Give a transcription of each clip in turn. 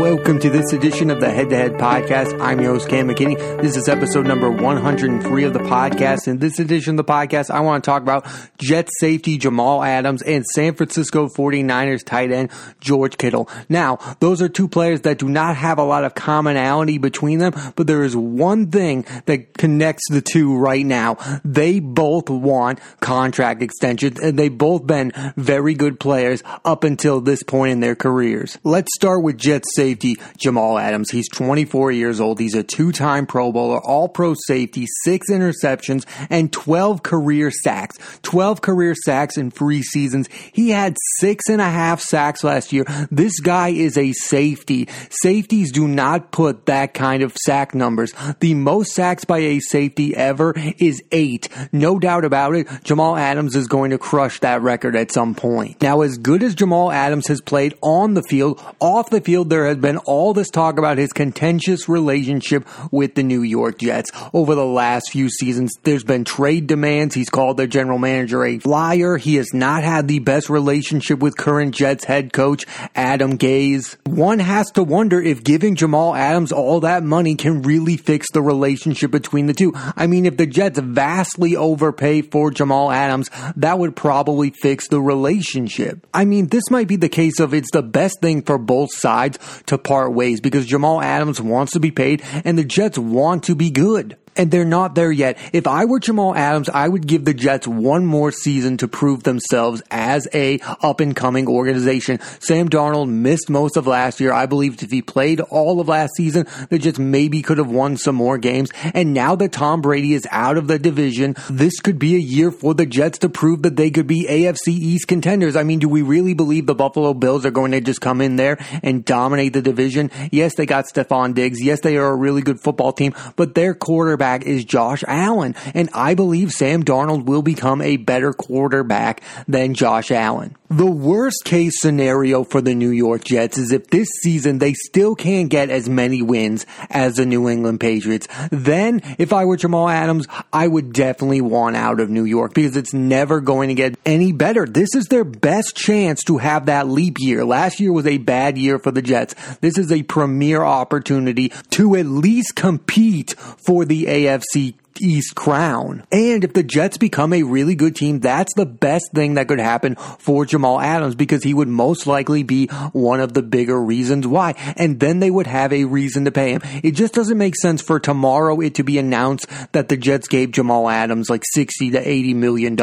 Welcome to this edition of the Head to Head Podcast. I'm your host, Cam McKinney. This is episode number 103 of the podcast. In this edition of the podcast, I want to talk about Jets safety Jamal Adams and San Francisco 49ers tight end George Kittle. Now, those are two players that do not have a lot of commonality between them, but there is one thing that connects the two right now. They both want contract extensions, and they've both been very good players up until this point in their careers. Let's start with Jets safety Jamal Adams. He's 24 years old. He's a two-time Pro Bowler, all-pro safety, 6 interceptions, and 12 career sacks. 12 career sacks in 3 seasons. He had 6.5 sacks last year. This guy is a safety. Safeties do not put that kind of sack numbers. The most sacks by a safety ever is 8. No doubt about it, Jamal Adams is going to crush that record at some point. Now, as good as Jamal Adams has played on the field, off the field, there has been all this talk about his contentious relationship with the New York Jets. Over the last few seasons, there's been trade demands. He's called their general manager a liar. He has not had the best relationship with current Jets head coach Adam Gase. One has to wonder if giving Jamal Adams all that money can really fix the relationship between the two. I mean, if the Jets vastly overpay for Jamal Adams, that would probably fix the relationship. I mean, this might be the case of it's the best thing for both sides to part ways, because Jamal Adams wants to be paid and the Jets want to be good. And they're not there yet. If I were Jamal Adams, I would give the Jets one more season to prove themselves as a up-and-coming organization. Sam Darnold missed most of last year. I believe if he played all of last season, the Jets maybe could have won some more games. And now that Tom Brady is out of the division, this could be a year for the Jets to prove that they could be AFC East contenders. I mean, do we really believe the Buffalo Bills are going to just come in there and dominate the division? Yes, they got Stephon Diggs. Yes, they are a really good football team, but their quarterback is Josh Allen, and I believe Sam Darnold will become a better quarterback than Josh Allen. The worst case scenario for the New York Jets is if this season they still can't get as many wins as the New England Patriots. Then, if I were Jamal Adams, I would definitely want out of New York, because it's never going to get any better. This is their best chance to have that leap year. Last year was a bad year for the Jets. This is a premier opportunity to at least compete for the AFC East crown. And if the Jets become a really good team, that's the best thing that could happen for Jamal Adams, because he would most likely be one of the bigger reasons why. And then they would have a reason to pay him. It just doesn't make sense for tomorrow it to be announced that the Jets gave Jamal Adams like $60 to $80 million,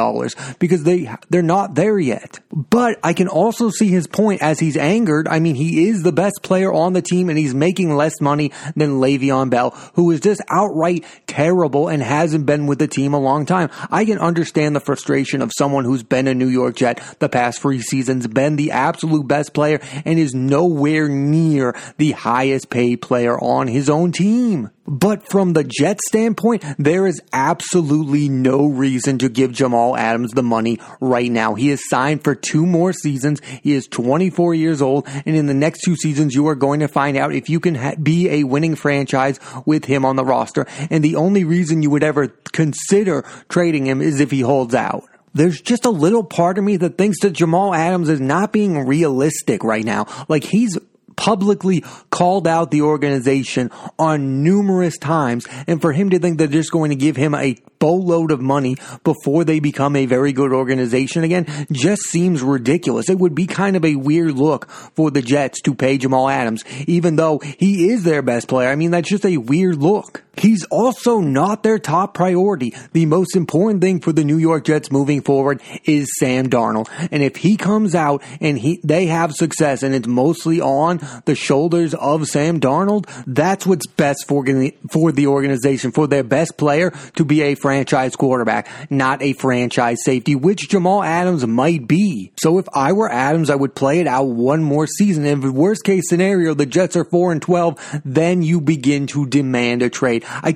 because they're not there yet. But I can also see his point as he's angered. I mean, he is the best player on the team and he's making less money than Le'Veon Bell, who is just outright terrible and hasn't been with the team a long time. I can understand the frustration of someone who's been a New York Jet the past 3 seasons, been the absolute best player, and is nowhere near the highest paid player on his own team. But from the Jets' standpoint, there is absolutely no reason to give Jamal Adams the money right now. He is signed for 2 more seasons. He is 24 years old, and in the next 2 seasons, you are going to find out if you can be a winning franchise with him on the roster. And the only reason you would ever consider trading him is if he holds out. There's just a little part of me that thinks that Jamal Adams is not being realistic right now. Like, he's publicly called out the organization on numerous times, and for him to think that they're just going to give him a boatload of money before they become a very good organization again just seems ridiculous. It would be kind of a weird look for the Jets to pay Jamal Adams, even though he is their best player. I mean, that's just a weird look. He's also not their top priority. The most important thing for the New York Jets moving forward is Sam Darnold. And if he comes out and they have success and it's mostly on the shoulders of Sam Darnold, that's what's best for the organization, for their best player to be a franchise quarterback, not a franchise safety, which Jamal Adams might be. So if I were Adams, I would play it out one more season. And if worst case scenario, the Jets are 4-12, then you begin to demand a trade. I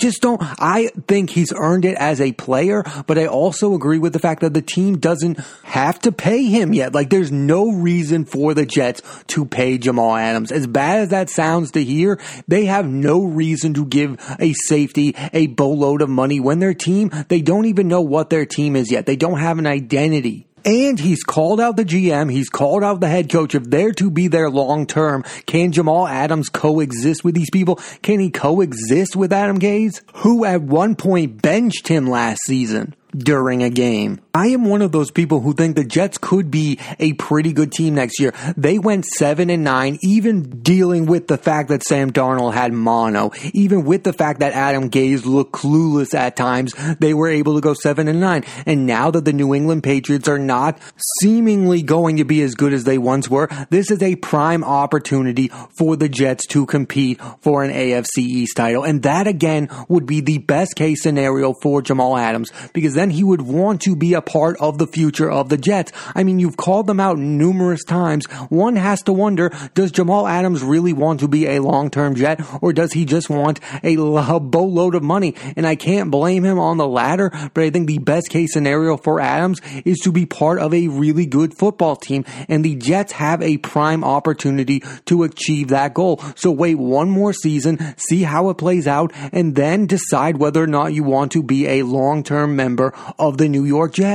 think he's earned it as a player, but I also agree with the fact that the team doesn't have to pay him yet. Like, there's no reason for the Jets to pay Jamal Adams. As bad as that sounds to hear, they have no reason to give a safety a boatload of money when their team, they don't even know what their team is yet. They don't have an identity. And he's called out the GM, he's called out the head coach. If they're to be there long term, can Jamal Adams coexist with these people? Can he coexist with Adam Gase, who at one point benched him last season during a game? I am one of those people who think the Jets could be a pretty good team next year. They went 7-9, even dealing with the fact that Sam Darnold had mono, even with the fact that Adam Gase looked clueless at times. They were able to go 7-9. And now that the New England Patriots are not seemingly going to be as good as they once were, this is a prime opportunity for the Jets to compete for an AFC East title. And that again would be the best case scenario for Jamal Adams, because then he would want to be a part of the future of the Jets. I mean, you've called them out numerous times. One has to wonder, does Jamal Adams really want to be a long-term Jet, or does he just want a boatload of money? And I can't blame him on the latter, but I think the best case scenario for Adams is to be part of a really good football team, and the Jets have a prime opportunity to achieve that goal. So wait one more season, see how it plays out, and then decide whether or not you want to be a long-term member of the New York Jets.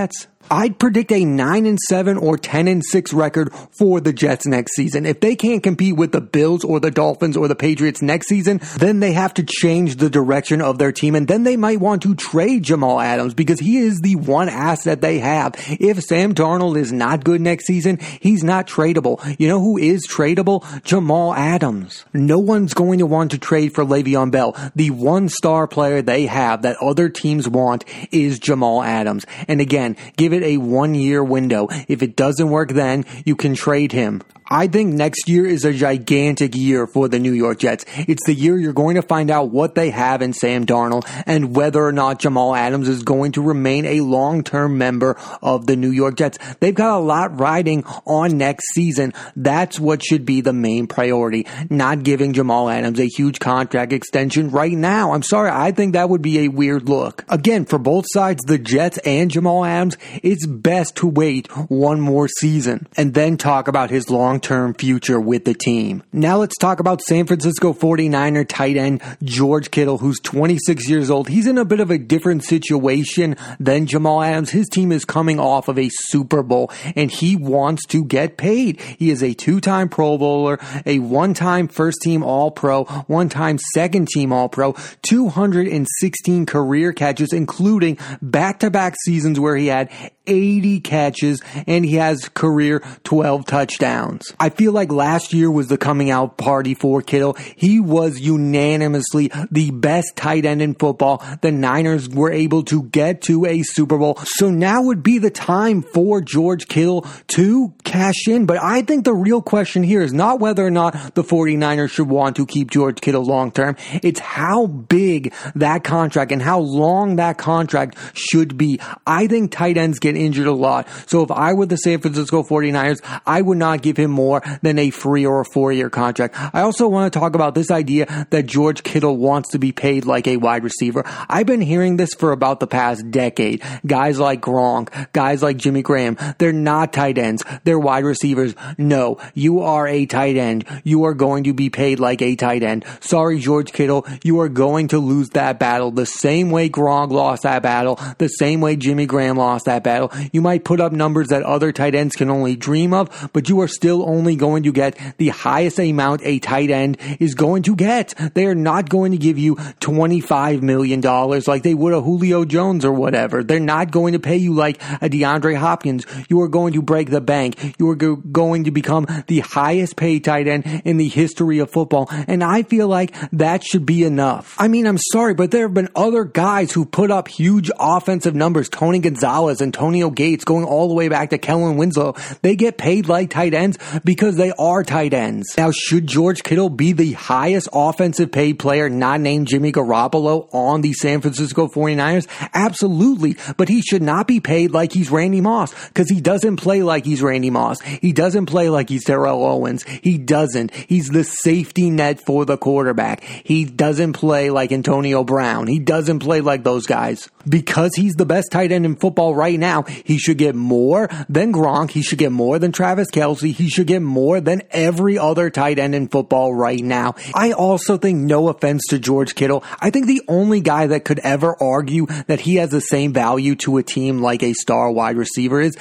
I'd predict a 9-7 or 10-6 record for the Jets next season. If they can't compete with the Bills or the Dolphins or the Patriots next season, then they have to change the direction of their team, and then they might want to trade Jamal Adams, because he is the one asset they have. If Sam Darnold is not good next season, he's not tradable. You know who is tradable? Jamal Adams. No one's going to want to trade for Le'Veon Bell. The one-star player they have that other teams want is Jamal Adams. And again, given a one-year window. If it doesn't work, then you can trade him. I think next year is a gigantic year for the New York Jets. It's the year you're going to find out what they have in Sam Darnold and whether or not Jamal Adams is going to remain a long-term member of the New York Jets. They've got a lot riding on next season. That's what should be the main priority. Not giving Jamal Adams a huge contract extension right now. I'm sorry, I think that would be a weird look. Again, for both sides, the Jets and Jamal Adams, it's best to wait one more season and then talk about his long-term future with the team. Now let's talk about San Francisco 49er tight end George Kittle, who's 26 years old. He's in a bit of a different situation than Jamal Adams. His team is coming off of a Super Bowl, and he wants to get paid. He is a two-time Pro Bowler, a one-time first-team All-Pro, one-time second-team All-Pro, 216 career catches, including back-to-back seasons where he had 80 catches, and he has career 12 touchdowns. I feel like last year was the coming out party for Kittle. He was unanimously the best tight end in football. The Niners were able to get to a Super Bowl. So now would be the time for George Kittle to cash in. But I think the real question here is not whether or not the 49ers should want to keep George Kittle long term. It's how big that contract and how long that contract should be. I think tight ends get injured a lot. So if I were the San Francisco 49ers, I would not give him more than a 3 or 4 year contract. I also want to talk about this idea that George Kittle wants to be paid like a wide receiver. I've been hearing this for about the past decade. Guys like Gronk, guys like Jimmy Graham, they're not tight ends. They're wide receivers. No, you are a tight end. You are going to be paid like a tight end. Sorry, George Kittle, you are going to lose that battle the same way Gronk lost that battle, the same way Jimmy Graham lost that battle. You might put up numbers that other tight ends can only dream of, but you are still only going to get the highest amount a tight end is going to get. They are not going to give you $25 million like they would a Julio Jones or whatever. They're not going to pay you like a DeAndre Hopkins. You are going to break the bank. You are going to become the highest paid tight end in the history of football, and I feel like that should be enough. I mean, I'm sorry, but there have been other guys who put up huge offensive numbers. Tony Gonzalez and Antonio Gates, going all the way back to Kellen Winslow. They get paid like tight ends because they are tight ends. Now, should George Kittle be the highest offensive paid player not named Jimmy Garoppolo on the San Francisco 49ers? Absolutely, but he should not be paid like he's Randy Moss, because he doesn't play like he's Randy Moss. He doesn't play like he's Terrell Owens. He doesn't. He's the safety net for the quarterback. He doesn't play like Antonio Brown. He doesn't play like those guys. Because he's the best tight end in football right now, He should get more than Gronk. He should get more than Travis Kelce. He should get more than every other tight end in football right now. I also think, no offense to George Kittle, I think the only guy that could ever argue that he has the same value to a team like a star wide receiver is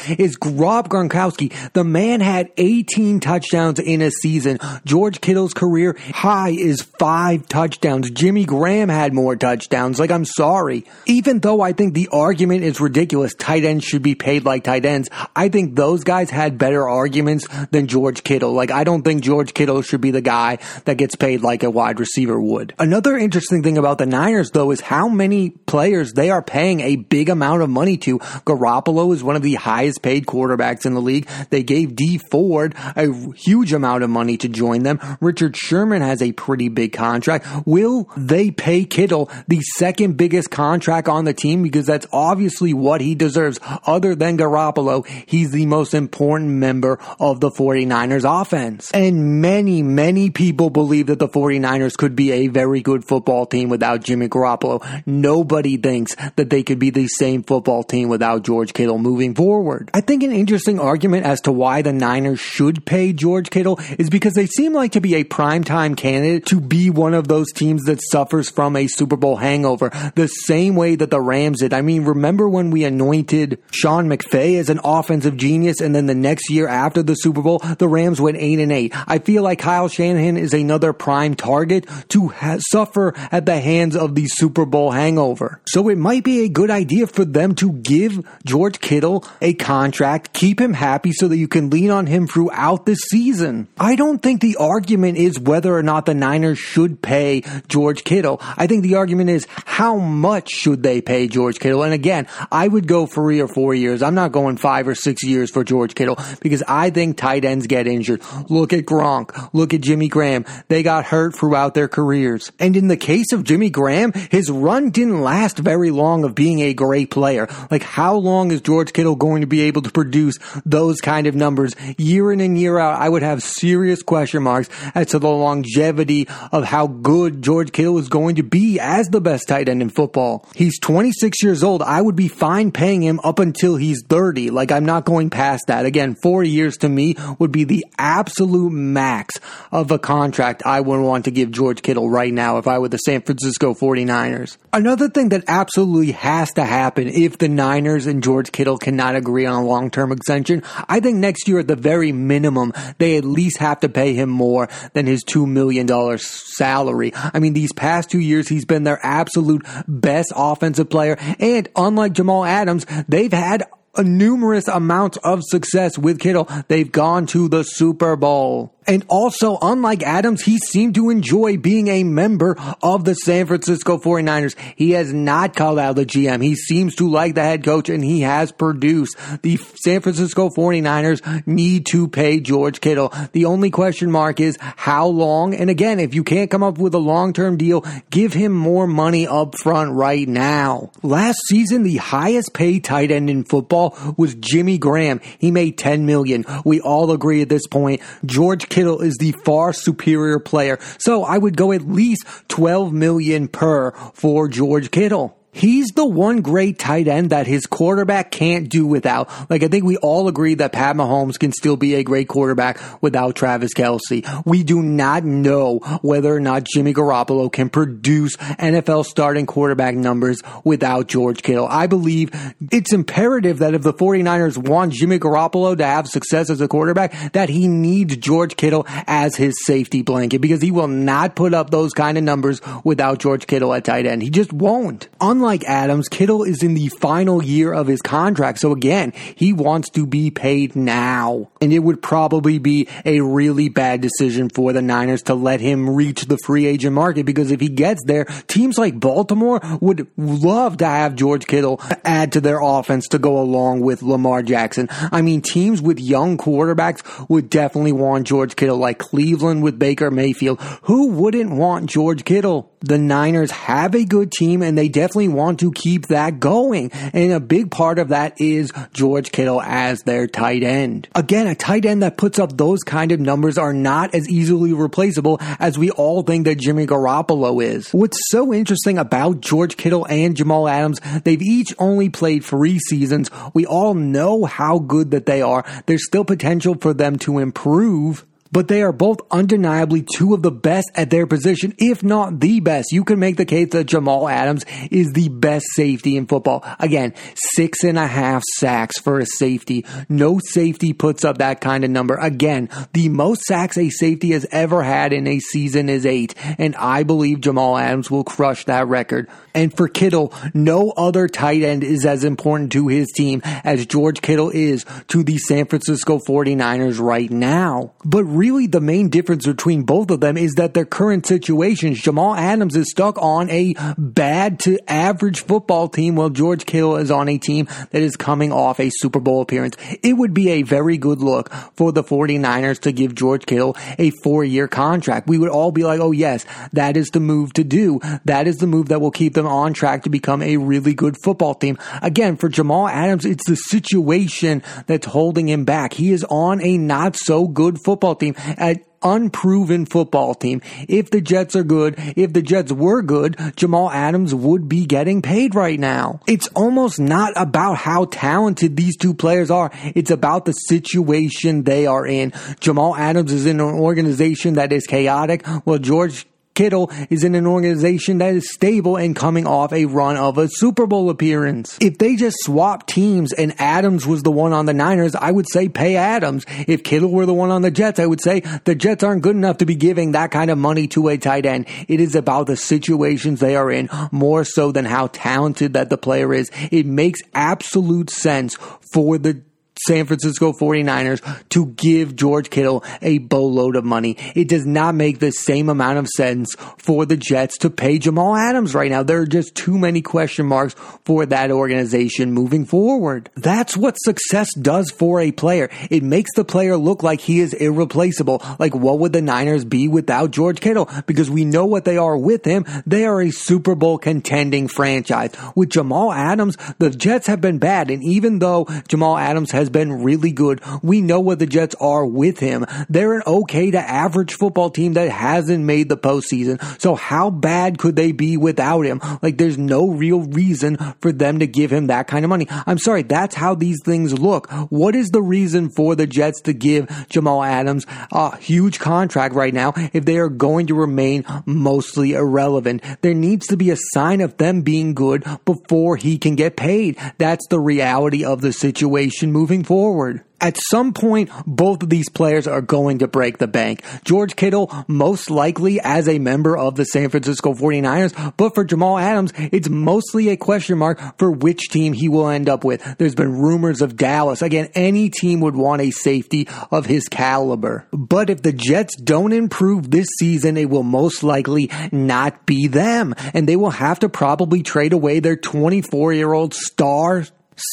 Rob Gronkowski. The man had 18 touchdowns in a season. George Kittle's career high is 5 touchdowns. Jimmy Graham had more touchdowns. Like, I'm sorry. Even though I think the argument is ridiculous, tight ends should be paid like tight ends, I think those guys had better arguments than George Kittle. Like, I don't think George Kittle should be the guy that gets paid like a wide receiver would. Another interesting thing about the Niners, though, is how many players they are paying a big amount of money to. Garoppolo is one of the highest paid quarterbacks in the league. They gave Dee Ford a huge amount of money to join them. Richard Sherman has a pretty big contract. Will they pay Kittle the second biggest contract on the team? Because that's obviously what he deserves. Other than Garoppolo, he's the most important member of the 49ers offense. And many, many people believe that the 49ers could be a very good football team without Jimmy Garoppolo. Nobody thinks that they could be the same football team without George Kittle moving forward. I think an interesting argument as to why the Niners should pay George Kittle is because they seem like to be a primetime candidate to be one of those teams that suffers from a Super Bowl hangover, the same way that the Rams did. I mean, remember when we anointed Sean McVay as an offensive genius, and then the next year after the Super Bowl, the Rams went 8-8. I feel like Kyle Shanahan is another prime target to suffer at the hands of the Super Bowl hangover. So it might be a good idea for them to give George Kittle a contract, keep him happy so that you can lean on him throughout this season. I don't think the argument is whether or not the Niners should pay George Kittle. I think the argument is how much should they pay George Kittle? And again, I would go 3 or 4 years. I'm not going 5 or 6 years for George Kittle because I think tight ends get injured. Look at Gronk. Look at Jimmy Graham. They got hurt throughout their careers. And in the case of Jimmy Graham, his run didn't last very long of being a great player. Like, how long is George Kittle going to be able to produce those kind of numbers year in and year out? I would have serious question marks as to the longevity of how good George Kittle is going to be as the best tight end in football. He's 26 years old. I would be fine paying him up until he's 30. Like, I'm not going past that. Again, 4 years to me would be the absolute max of a contract I would want to give George Kittle right now if I were the San Francisco 49ers. Another thing that absolutely has to happen if the Niners and George Kittle cannot agree on a long-term extension, I think next year at the very minimum, they at least have to pay him more than his $2 million salary. I mean, these past 2 years, he's been their absolute best offensive player, and unlike Jamal Adams, they've had a numerous amounts of success with Kittle. They've gone to the Super Bowl. And also, unlike Adams, he seemed to enjoy being a member of the San Francisco 49ers. He has not called out the GM. He seems to like the head coach, and he has produced. The San Francisco 49ers need to pay George Kittle. The only question mark is how long. And again, if you can't come up with a long-term deal, give him more money up front right now. Last season, the highest paid tight end in football was Jimmy Graham. He made $10 million. We all agree at this point, George Kittle is the far superior player. So I would go at least $12 million per for George Kittle. He's the one great tight end that his quarterback can't do without. Like, I think we all agree that Pat Mahomes can still be a great quarterback without Travis Kelce. We do not know whether or not Jimmy Garoppolo can produce NFL starting quarterback numbers without George Kittle. I believe it's imperative that if the 49ers want Jimmy Garoppolo to have success as a quarterback, that he needs George Kittle as his safety blanket, because he will not put up those kind of numbers without George Kittle at tight end. He just won't. Unlike Adams, Kittle is in the final year of his contract, so again, he wants to be paid now. And it would probably be a really bad decision for the Niners to let him reach the free agent market, because if he gets there, teams like Baltimore would love to have George Kittle add to their offense to go along with Lamar Jackson. I mean, teams with young quarterbacks would definitely want George Kittle, like Cleveland with Baker Mayfield. Who wouldn't want George Kittle? the Niners have a good team, and they definitely want to keep that going. And a big part of that is George Kittle as their tight end. Again, a tight end that puts up those kind of numbers are not as easily replaceable as we all think that Jimmy Garoppolo is. What's so interesting about George Kittle and Jamal Adams, they've each only played 3 seasons. We all know how good that they are. There's still potential for them to improve. But they are both undeniably two of the best at their position, if not the best. You can make the case that Jamal Adams is the best safety in football. Again, 6.5 sacks for a safety. No safety puts up that kind of number. Again, the most sacks a safety has ever had in a season is 8. And I believe Jamal Adams will crush that record. And for Kittle, no other tight end is as important to his team as George Kittle is to the San Francisco 49ers right now. But really, the main difference between both of them is that their current situations, Jamal Adams is stuck on a bad to average football team, while George Kittle is on a team that is coming off a Super Bowl appearance. It would be a very good look for the 49ers to give George Kittle a 4-year contract. We would all be like, oh yes, that is the move to do. That is the move that will keep them on track to become a really good football team. Again, for Jamal Adams, it's the situation that's holding him back. He is on a not so good football team. An unproven football team. If the Jets are good, if the Jets were good, Jamal Adams would be getting paid right now. It's almost not about how talented these two players are. It's about the situation they are in. Jamal Adams is in an organization that is chaotic, while George Kittle is in an organization that is stable and coming off a run of a Super Bowl appearance. If they just swapped teams and Adams was the one on the Niners, I would say pay Adams. If Kittle were the one on the Jets, I would say the Jets aren't good enough to be giving that kind of money to a tight end. It is about the situations they are in more so than how talented that the player is. It makes absolute sense for the San Francisco 49ers to give George Kittle a boatload of money. It does not make the same amount of sense for the Jets to pay Jamal Adams right now. There are just too many question marks for that organization moving forward. That's what success does for a player. It makes the player look like he is irreplaceable. Like, what would the Niners be without George Kittle? Because we know what they are with him. They are a Super Bowl contending franchise. With Jamal Adams, the Jets have been bad, and even though Jamal Adams has been really good, we know what the Jets are with him. They're an okay to average football team that hasn't made the postseason. So how bad could they be without him? Like, there's no real reason for them to give him that kind of money. I'm sorry, that's how these things look. What is the reason for the Jets to give Jamal Adams a huge contract right now if they are going to remain mostly irrelevant? There needs to be a sign of them being good before he can get paid. That's the reality of the situation moving forward. At some point, both of these players are going to break the bank. George Kittle, most likely as a member of the San Francisco 49ers, but for Jamal Adams, it's mostly a question mark for which team he will end up with. There's been rumors of Dallas. Again, any team would want a safety of his caliber. But if the Jets don't improve this season, it will most likely not be them, and they will have to probably trade away their 24-year-old star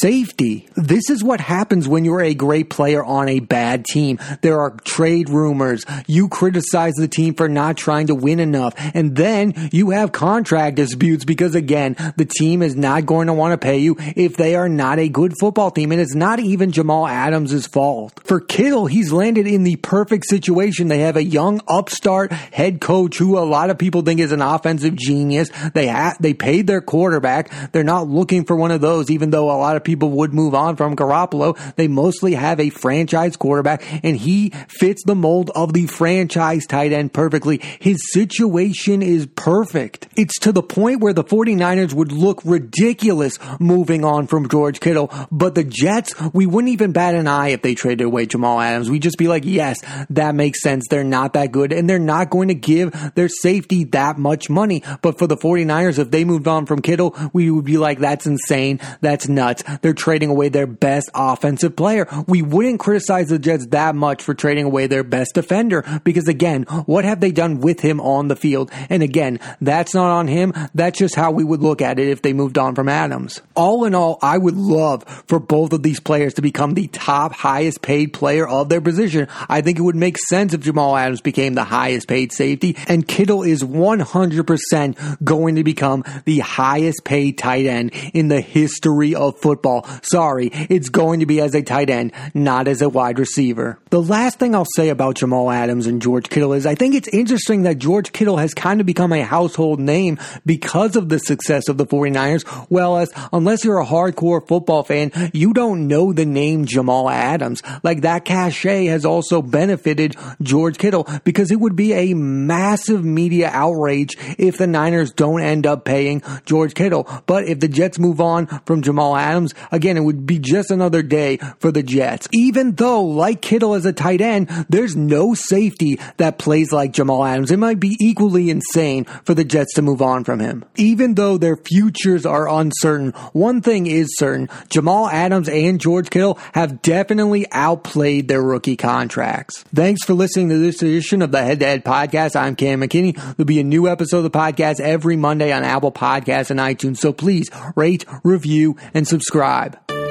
safety. This is what happens when you're a great player on a bad team. There are trade rumors. You criticize the team for not trying to win enough. And then you have contract disputes because, again, the team is not going to want to pay you if they are not a good football team. And it's not even Jamal Adams' fault. For Kittle, he's landed in the perfect situation. They have a young upstart head coach who a lot of people think is an offensive genius. They paid their quarterback. They're not looking for one of those, even though a lot of people would move on from Garoppolo. They mostly have a franchise quarterback, and he fits the mold of the franchise tight end perfectly. His situation is perfect. It's to the point where the 49ers would look ridiculous moving on from George Kittle, but the Jets, we wouldn't even bat an eye if they traded away Jamal Adams. We'd just be like, yes, that makes sense. They're not that good, and they're not going to give their safety that much money. But for the 49ers, if they moved on from Kittle, we would be like, that's insane. That's nuts. Jets, they're trading away their best offensive player. We wouldn't criticize the Jets that much for trading away their best defender because, again, what have they done with him on the field? And again, that's not on him. That's just how we would look at it if they moved on from Adams. All in all, I would love for both of these players to become the top highest paid player of their position. I think it would make sense if Jamal Adams became the highest paid safety, and Kittle is 100% going to become the highest paid tight end in the history of football. Sorry, it's going to be as a tight end, not as a wide receiver. The last thing I'll say about Jamal Adams and George Kittle is I think it's interesting that George Kittle has kind of become a household name because of the success of the 49ers, whereas unless you're a hardcore football fan, you don't know the name Jamal Adams. Like, that cachet has also benefited George Kittle because it would be a massive media outrage if the Niners don't end up paying George Kittle. But if the Jets move on from Jamal Adams, again, it would be just another day for the Jets. Even though, like Kittle as a tight end, there's no safety that plays like Jamal Adams. It might be equally insane for the Jets to move on from him. Even though their futures are uncertain, one thing is certain: Jamal Adams and George Kittle have definitely outplayed their rookie contracts. Thanks for listening to this edition of the Head to Head Podcast. I'm Cam McKinney. There'll be a new episode of the podcast every Monday on Apple Podcasts and iTunes, so please rate, review, and subscribe.